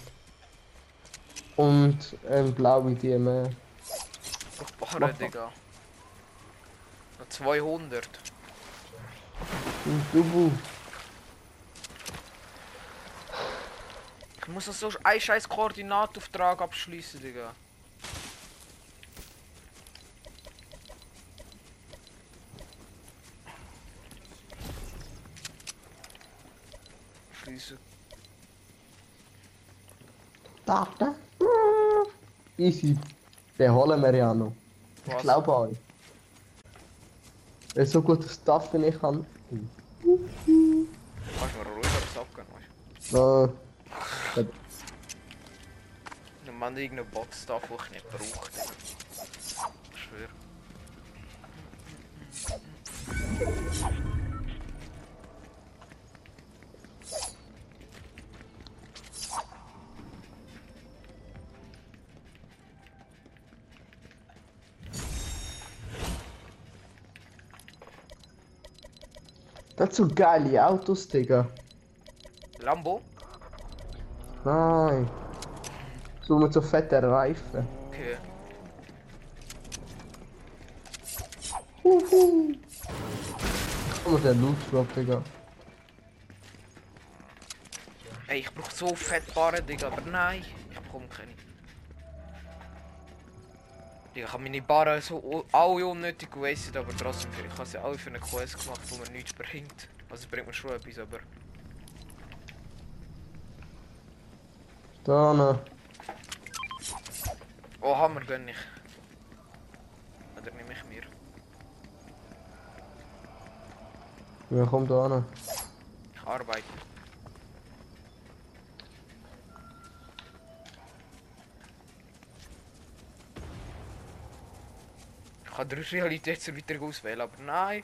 Und blaue DM. Ich brauche Barren, Digga. Noch 200. Und Dubu. Ich muss so also einen scheiß Koordinatauftrag abschließen, Digga. Schließen. Dachte? Easy. Den holen wir ja noch. Ich glaube an euch. Weil so gut Stuff wie ich kann. Kannst du mir ruhig etwas abgeben, weißt du? Dann man irgendeine Box da, die ich nicht brauche. Ich schwöre. Das sind so geile Autos, Digga. Lambo? Nein. So mit so fetten Reifen. Okay. Huhu. Oh, der Loot-Drop, Digga. Ey, ich brauch so fett Barren, Digga, aber nein. Ich bekomme keine. Digga, ich hab meine Barren so alle unnötig gewastet, aber trotzdem. Ich habe sie alle für eine Quest gemacht, wo mir nichts bringt. Also bringt mir schon etwas, aber... Da ne. Oh, Hammer gönn ich. Oder nehme ich mir. Wer kommt da ne? Ich arbeite. Ich kann 3 Realitäten weiter auswählen, aber nein.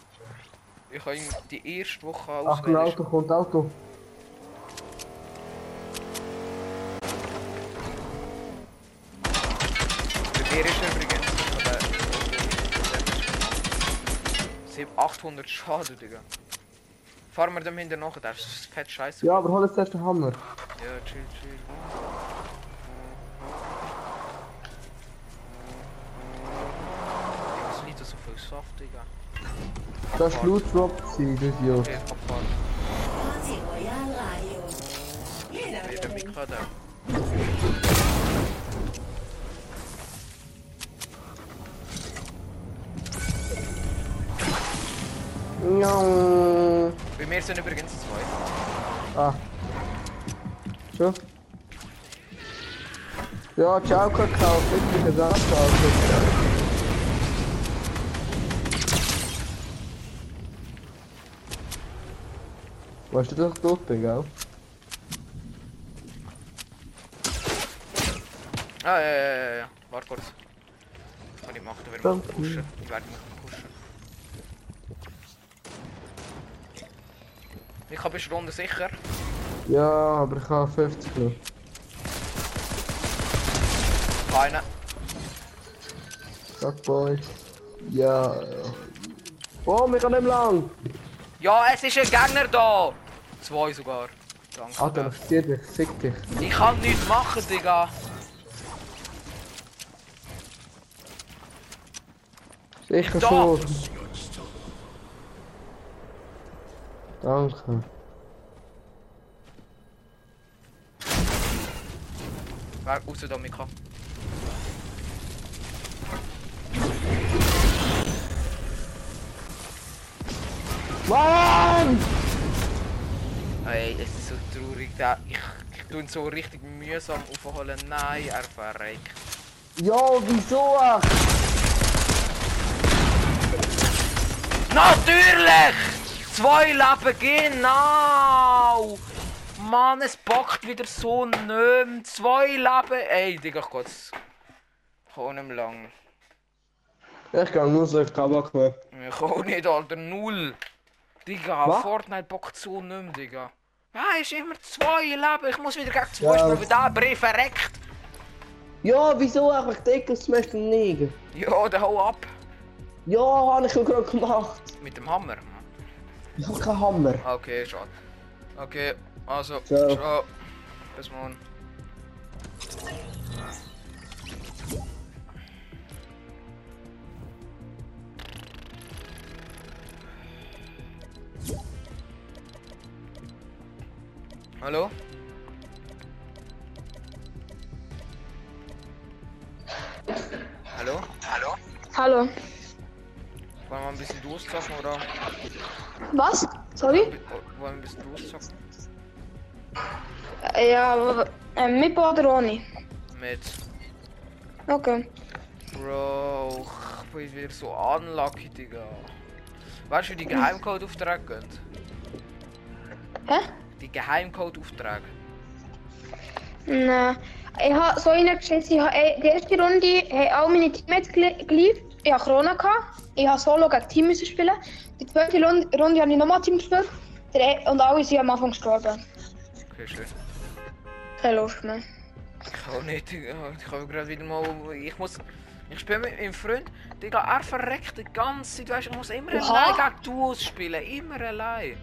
Ich kann die erste Woche auswählen. Ach, ein Auto kommt, Auto. Der ist übrigens, aber... Sie haben 800 Schaden, Digga. Fahren wir dem hinten nachher, der ist fett scheiße. Ja, aber hol jetzt erst den Hammer. Ja, chill, chill. Was liegt da so viel Saft, Digga? Das ist Loot Drop, sie, das ist Jod. Okay, abfahren. Wer der Mikro da? No. Bei mir sind übrigens 2. Ah. Schon? Ja, ciao, Kakao. Ich bin gesagt, warst du doch tot, Digga? Ah, ja. Warte kurz. Kann ich machen, wenn wir mal pushen. Ich werde mal pushen. Ich habe bis Runde sicher. Ja, aber ich habe 50 noch. Keine. Fuck boy. Ja. Oh, wir gehen nicht lang. Ja, es ist ein Gegner da. 2 sogar. Danke. Alter, ich zieh dich, fick dich. Ich kann nichts machen, Digga. Sicher schon. Danke. Raus da, Mikro. Mann! Ey, es ist so traurig da. Ich tue ihn so richtig mühsam aufholen. Nein, er verreckt. Jo, wieso? Natürlich! 2 Leben genau! Mann, es packt wieder so nöm. 2 Leben! Ey, Digga, ich geht's. Ich kann nicht mehr lang. Ich kann nur so auf Tabak mehr. Ich kann auch nicht, Alter. 0. Digga, was? Fortnite packt so nöm, Digga. Ja, ist immer 2 Leben. Ich muss wieder gegen 2 spielen, weil der Brief verreckt. Ja, wieso einfach Deckel smashen liegen? Ja, dann hau ab. Ja, habe ich schon gerade gemacht. Mit dem Hammer? Ich habe keinen Hammer. Okay, schade. Okay, also, ciao. Bis morgen. Hallo? Hallo? Hallo? Hallo. Wollen wir ein bisschen loszocken oder? Was? Sorry? Wollen wir ein bisschen loszocken? Ja, mit oder ohne? Mit. Okay. Bro, ich bin wieder so unlucky, Digga. Weißt du, wie die Geheimcode-Aufträge gehen? Hä? Die Geheimcode-Aufträge? Nein. Ich habe so reingeschissen, ich habe die erste Runde auch meine Teammates geliebt. Ich hatte Corona, ich musste solo gegen Team spielen. Die zweite Runde habe ich nochmal Team gespielt. Und alle sind am Anfang gestorben. Okay, schön. Keine Lust mehr. Ich auch nicht, ich habe gerade wieder mal... Ich spiele mit meinem Freund, Digga, er verreckt die ganze Zeit, weißt du, ich muss immer allein gegen Duos spielen, immer allein.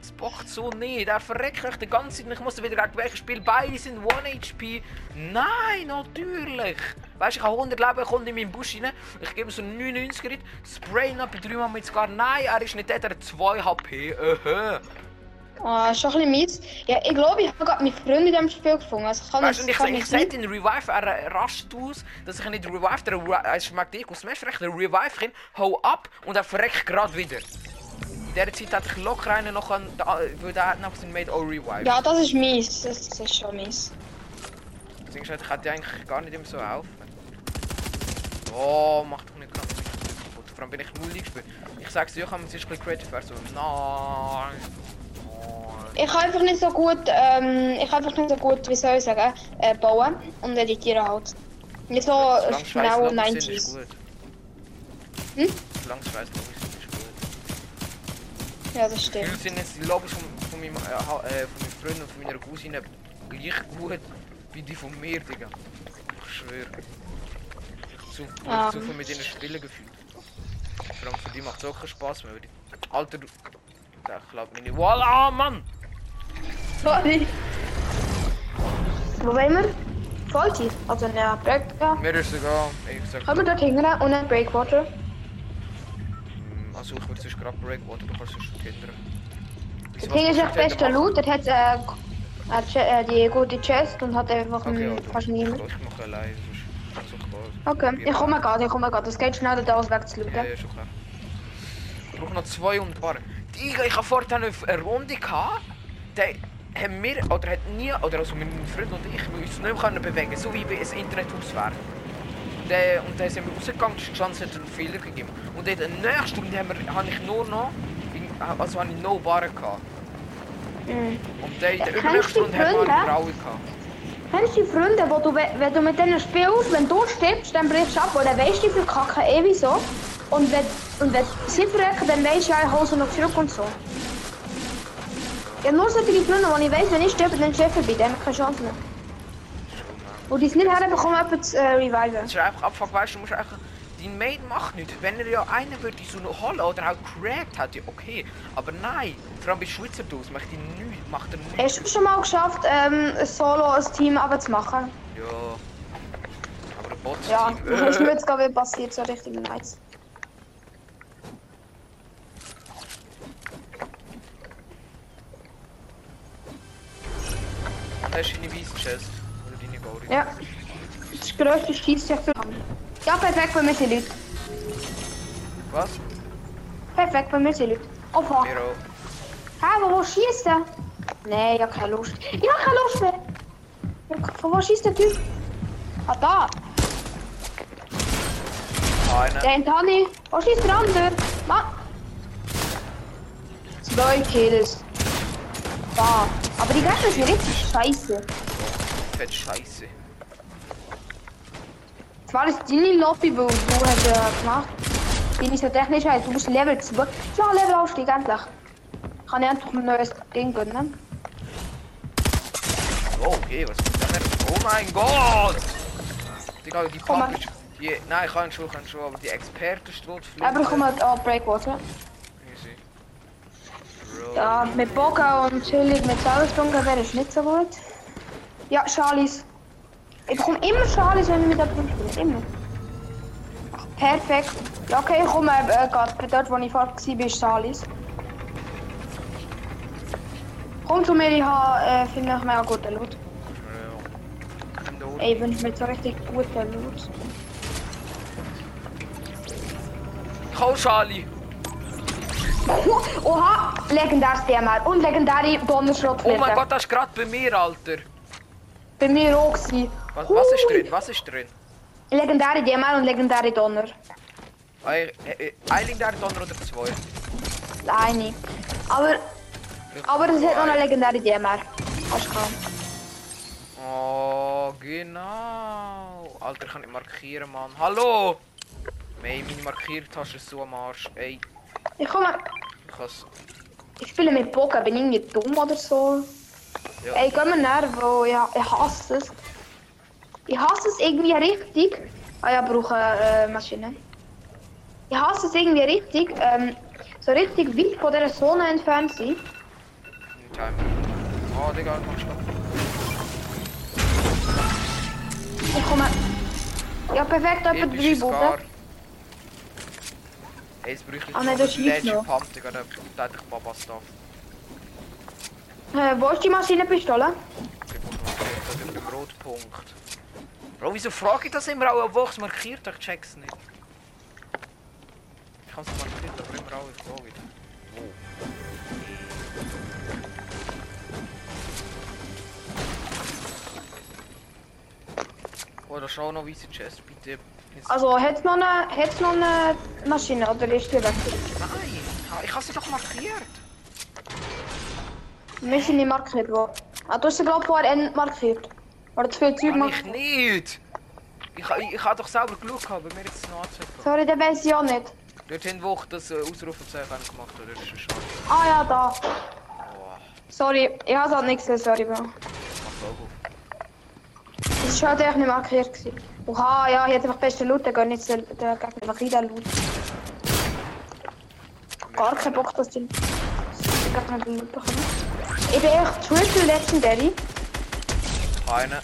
Das bockt so nicht, er verreckt mich die ganze Zeit, ich muss wieder gegen welches Spiel, beide sind 1 HP. Nein, natürlich! Weißt du, ich habe 100 Leben, ich komme in meinen Busch rein, ich gebe so 99 rein, spray ihn ab, bei 3 Mal mit sogar, nein, er ist nicht der, er hat 2 HP, Ah, ist schon ein bisschen mies. Ja, ich glaube, ich habe gerade meine Freunde in diesem Spiel gefunden, also kann weißt, ich kann nicht... Ich in Revive, er rastet aus, dass ich ihn nicht revive, er schmeckt dich aus dem Smash-Recht, er revive ihn, hau ab und er verreckt gerade wieder. In dieser Zeit hätte ich locker einen noch an, weil der hat noch seinen Mate auch revived. Ja, das ist mies, das ist schon mies. Deswegen ich hätte eigentlich gar nicht immer so helfen. Oh, mach doch nicht gerade kaputt. Vor allem bin ich null gespielt. Ich sag's dir, ich habe ein bisschen creative Version. Nein. Ich kann einfach nicht so gut, wie soll ich sagen, bauen und editieren halt. Nicht so schnell und 90s. Hm? Solange es scheiß Lobbys sind, ist gut. Ja, das stimmt. Gefühlt sind jetzt die Lobbys von meinen Freunden und von meiner Cousine gleich gut wie die von mir, Digga. Ich schwöre. Ich habe zu viel mit ihnen spielen gefühlt. Vor allem für die macht es auch keinen Spaß mehr. Alter, ich glaube mir nicht. Voila, Mann! Sorry! Wo wollen wir? Volltief. Also, ne, Breakwater. Mir ist egal. Können wir dort hingehen ohne Breakwater? Also, ich würde sonst gerade Breakwater, du kannst sonst hindern. Das Ding ist echt bester Loot. Der hat die gute Chest und hat einfach fast niemand. Ich mache allein, sonst ist es okay, ich komme gerade. Es geht schnell, da alles wegzulooten. Ja, ist okay. Ich brauche noch 2 und ein paar. Ich habe vorhin eine Runde gehabt, der hat mir, oder hat nie, oder also mein Freund und ich, uns nicht mehr bewegen können, so wie bei einem Internethaus wäre. Und dann sind wir rausgegangen, die Chance hat einen Fehler gegeben. Und in der nächsten Stunde habe ich nur noch, also habe ich noch Barren gehabt. Mm. Und in der übernächsten Stunde haben wir eine Graue gehabt. Kennst du die Freunde, wo du, wenn du mit denen spielst, wenn du stirbst, dann brichst du ab, weil dann weisst du, wie viel Kacke wieso. Und wenn sie verrecken, dann weiss ich ja, ich hole sie noch zurück und so. Ja, nur solche Gründe, wo ich weiss, wenn ich sterbe, dann sterbe ich, dann habe ich keine Chance mehr. Und die es nicht herbekommen, etwas zu reviven. Das ist einfach Abfuck, weißt du, musst einfach... Dein Mate macht nichts. Wenn er ja einen würde so eine Holle oder auch cracked hat, ja okay. Aber nein, vor allem bei Schweizerdeutsch macht er nichts, Hast du schon mal geschafft, solo ein Team zu machen? Ja. Aber ein Bot-Team. Ja, das ist mir jetzt gerade passiert, so richtig nice. hast du eine Wiesenchest, wo du die nicht bauen kannst. Ja. Das ist die größte Schießjagd. Ja, perfekt, bei mir sind Leute. Was? Perfekt, bei mir sind Leute. Oh, fuck. Hä, wo schießt der? Nein, ich hab keine Lust. Ich hab keine Lust mehr. Von wo schießt der Typ? Ah, da. Einer. Den Tani. Wo schießt der andere? Ma. 2 Kills. Da. Aber die Gegner sind richtig scheiße. Fett scheiße. Zwar ist die Lobby, wo du hast gemacht. Die ist ja technisch heiß. Du musst Level 2. Ja, Level aufstieg endlich. Kann ich einfach ein neues Ding gönnen. Oh, okay, was ist denn? Oh mein Gott! Digga, die Pappe ist... Nein, ich kann schon, aber die Experte steht fliegt. Aber komm mal an, Breakwater. Easy. Bro. Ja, mit Boga und Chili mit Salzbunker wäre ich nicht so gut. Ja, Charlies. Ich bekomme immer Charlies, wenn ich mit der Brille spiele. Immer. Perfekt. Ja, okay, ich komme gerade dort, wo ich vorher war, ist Charlies. Komm zu mir, ich habe vielleicht mehr guten Loot. Ja. Ey, wenn ich mit so richtig guten Loot. Komm, Charlie! Oha! Legendäres DMR und legendäre Donnerschrotflinte. Oh mein Gott, das ist gerade bei mir, Alter. Bei mir auch. Was ist drin? Was ist drin? Legendäre DMR und legendäre Donner. Ein legendäre Donner oder zwei? Eine. Aber das hat noch eine legendäre DMR. Hast du kaum. Oh, genau. Alter, kann ich markieren, Mann. Hallo! Ey, meine Markiertasche ist so am Arsch. Ey. Ich komm mal. Ich spiele mit Bogen, bin ich nicht dumm oder so? Ja. Ey, geh mir näher, weil ich hasse es. Ich hasse es irgendwie richtig. Ah ja, brauche Maschinen. Ich hasse es irgendwie richtig. So richtig weit von dieser Zone entfernt sein. Oh, Digga, mach stopp. Ich komme. Ja, perfekt, etwa 3 Bogen. Ey, es bräuchte jetzt einen letzten Pump, Digga, da hätte ich Baba-Stuff. Wo ist die Maschinenpistole? Ich bin beim Rotpunkt. Bro, wieso frage ich das immer auch, wo ich es markiert? Ich check's nicht. Ich kann es markiert, aber immer auch, ich frage wieder. Oh, da schau noch weiße Chest, bitte. Also, hätt's noch eine Maschine oder ist die weg? Nein, ich habe sie doch markiert. Wir sind nicht markiert, Bro. Ah, du hast sie gerade vorher markiert. Oder zu viel Zeug markiert. Nicht! Ich habe doch selber geschaut, aber mir jetzt noch anzeigen. Sorry, der weiß ich auch nicht. Dort hinten wo ich das Ausrufezeichen gemacht habe, das ist schon. Ah ja, da. Oh. Sorry, ich habe halt nichts gesehen, sorry, Bro. Das war halt echt nicht markiert. Oha, ja, ich hätte einfach beste Loot, dann geh nicht zu der Gegner wieder Loot. Gar keinen Bock, dass die Gegner den Loot bekommen. Ich bin echt Triple Legendary. Eine.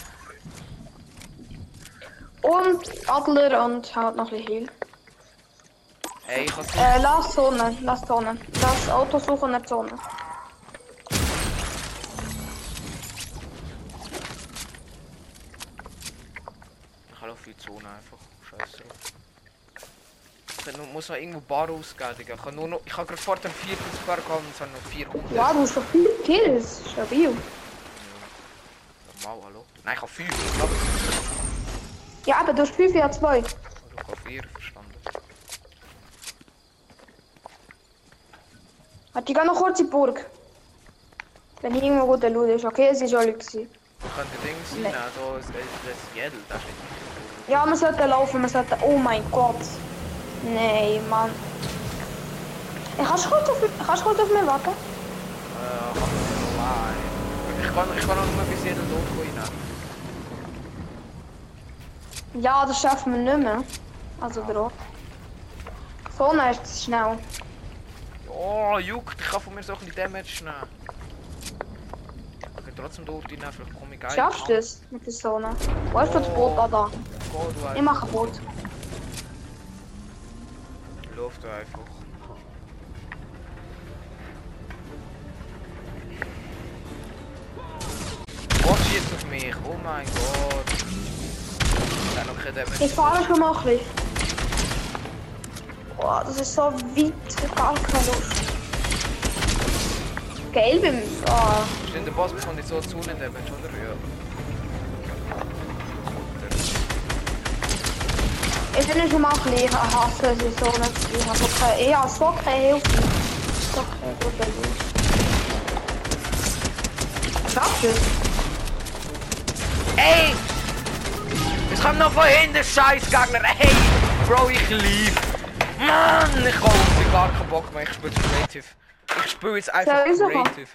Und Adler und halt noch ein bisschen Heal. Ey, ich hab's. Lass Zone. Lass Auto suchen nach Zone. Viel Zone einfach. Scheiße. Ich muss noch irgendwo Bar rausgehen, Digga. Ich habe gerade vor dem 4 Kills Bar gehabt und es haben noch 400. Ja, du hast doch 5 Kills. Stabil. Ja. Normal, hallo? Nein, ich habe 5. Ja, aber du hast 5, ich habe 2. Ich habe 4, verstanden. Warte, ich gehe noch kurz in die Burg. Wenn hier irgendwo guter Loot ist. Okay, es ist alle gewesen. Da könnte Ding sein, nein. Da ist das Jädel, das steht nicht. Ja, man sollte laufen, man sollte... Oh mein Gott. Nee, Mann. Ey, kannst du kurz auf mich warten? Ich kann auch nur bis jeden Tod rein. Ja, das schaffen wir nicht mehr. Also drauf. Vorne ist es schnell. Oh, juckt, ich kann von mir so ein bisschen Damage nehmen. Ich kann trotzdem dort rein, vielleicht komme ich geil. Schaffst du es mit der Sonne? Wo ist das Boot da? Ich mache Boot. Läuft einfach. Was schießt mich, oh mein Gott. Ich habe noch keinen Damage. Ich fahre schon mal ein bisschen. Boah, das ist so weit, ich habe gar keine Lust. Geil beim... Ah. Stimmt, der Boss bekommt jetzt so Zonen Damage, oder? Ja. Ich will schon mal ein bisschen hassen, dass ich so nicht... Ich habe so keine... Ich habe so keine Hilfe. So keine gute Hilfe. Ey! Es kommt noch von hinten, der Scheißgegner! Ey! Bro, ich liebe! Mann! Ich habe gar keinen Bock mehr, ich spiele jetzt Creative. Ich spiele jetzt einfach Creative.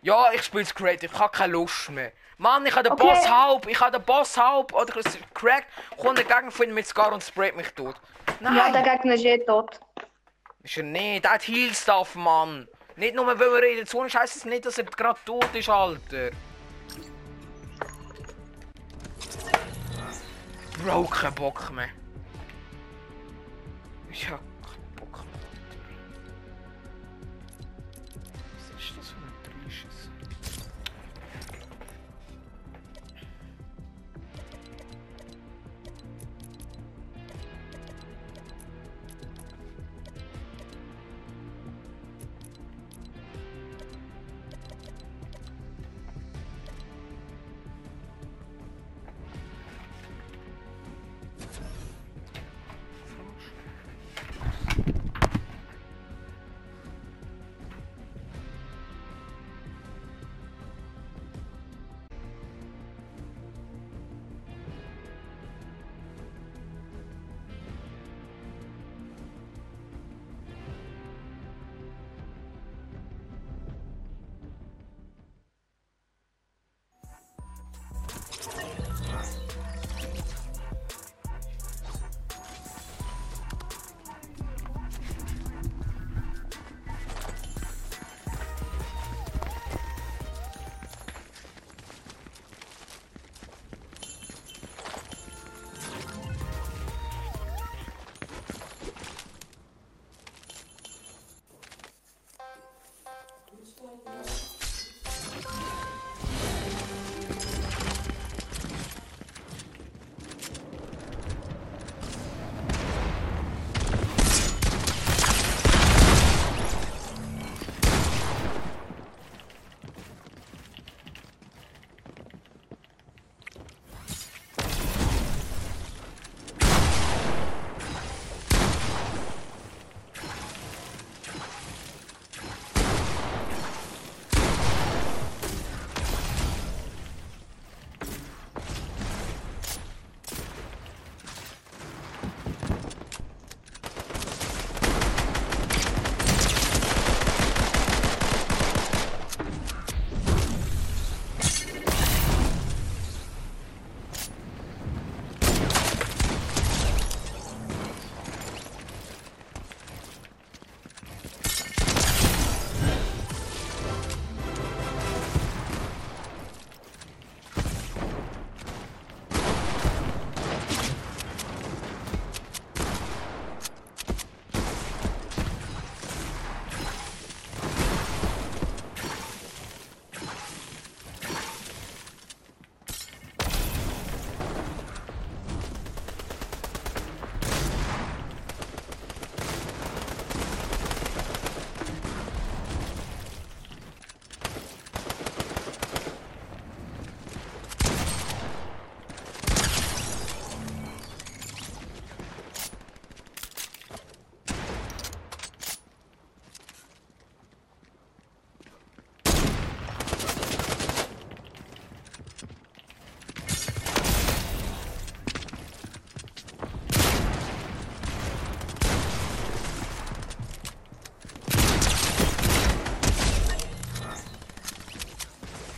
Ja, ich spiele jetzt Creative, ich habe keine Lust mehr. Mann, ich habe den Boss halb! Ich habe den Boss halb! Oder ich habe cracked, kommt der Gegner von mit Scar und sprayt mich tot. Nein! Ja, der Gegner ist eh tot. Ist er nicht, der hat Heal-Stuff, Mann! Nicht nur, wenn wir reden, so scheiß es nicht, dass er gerade tot ist, Alter. Bro, kein Bock mehr. Ich hab keinen Bock mehr. Was ist das für ein Trisches?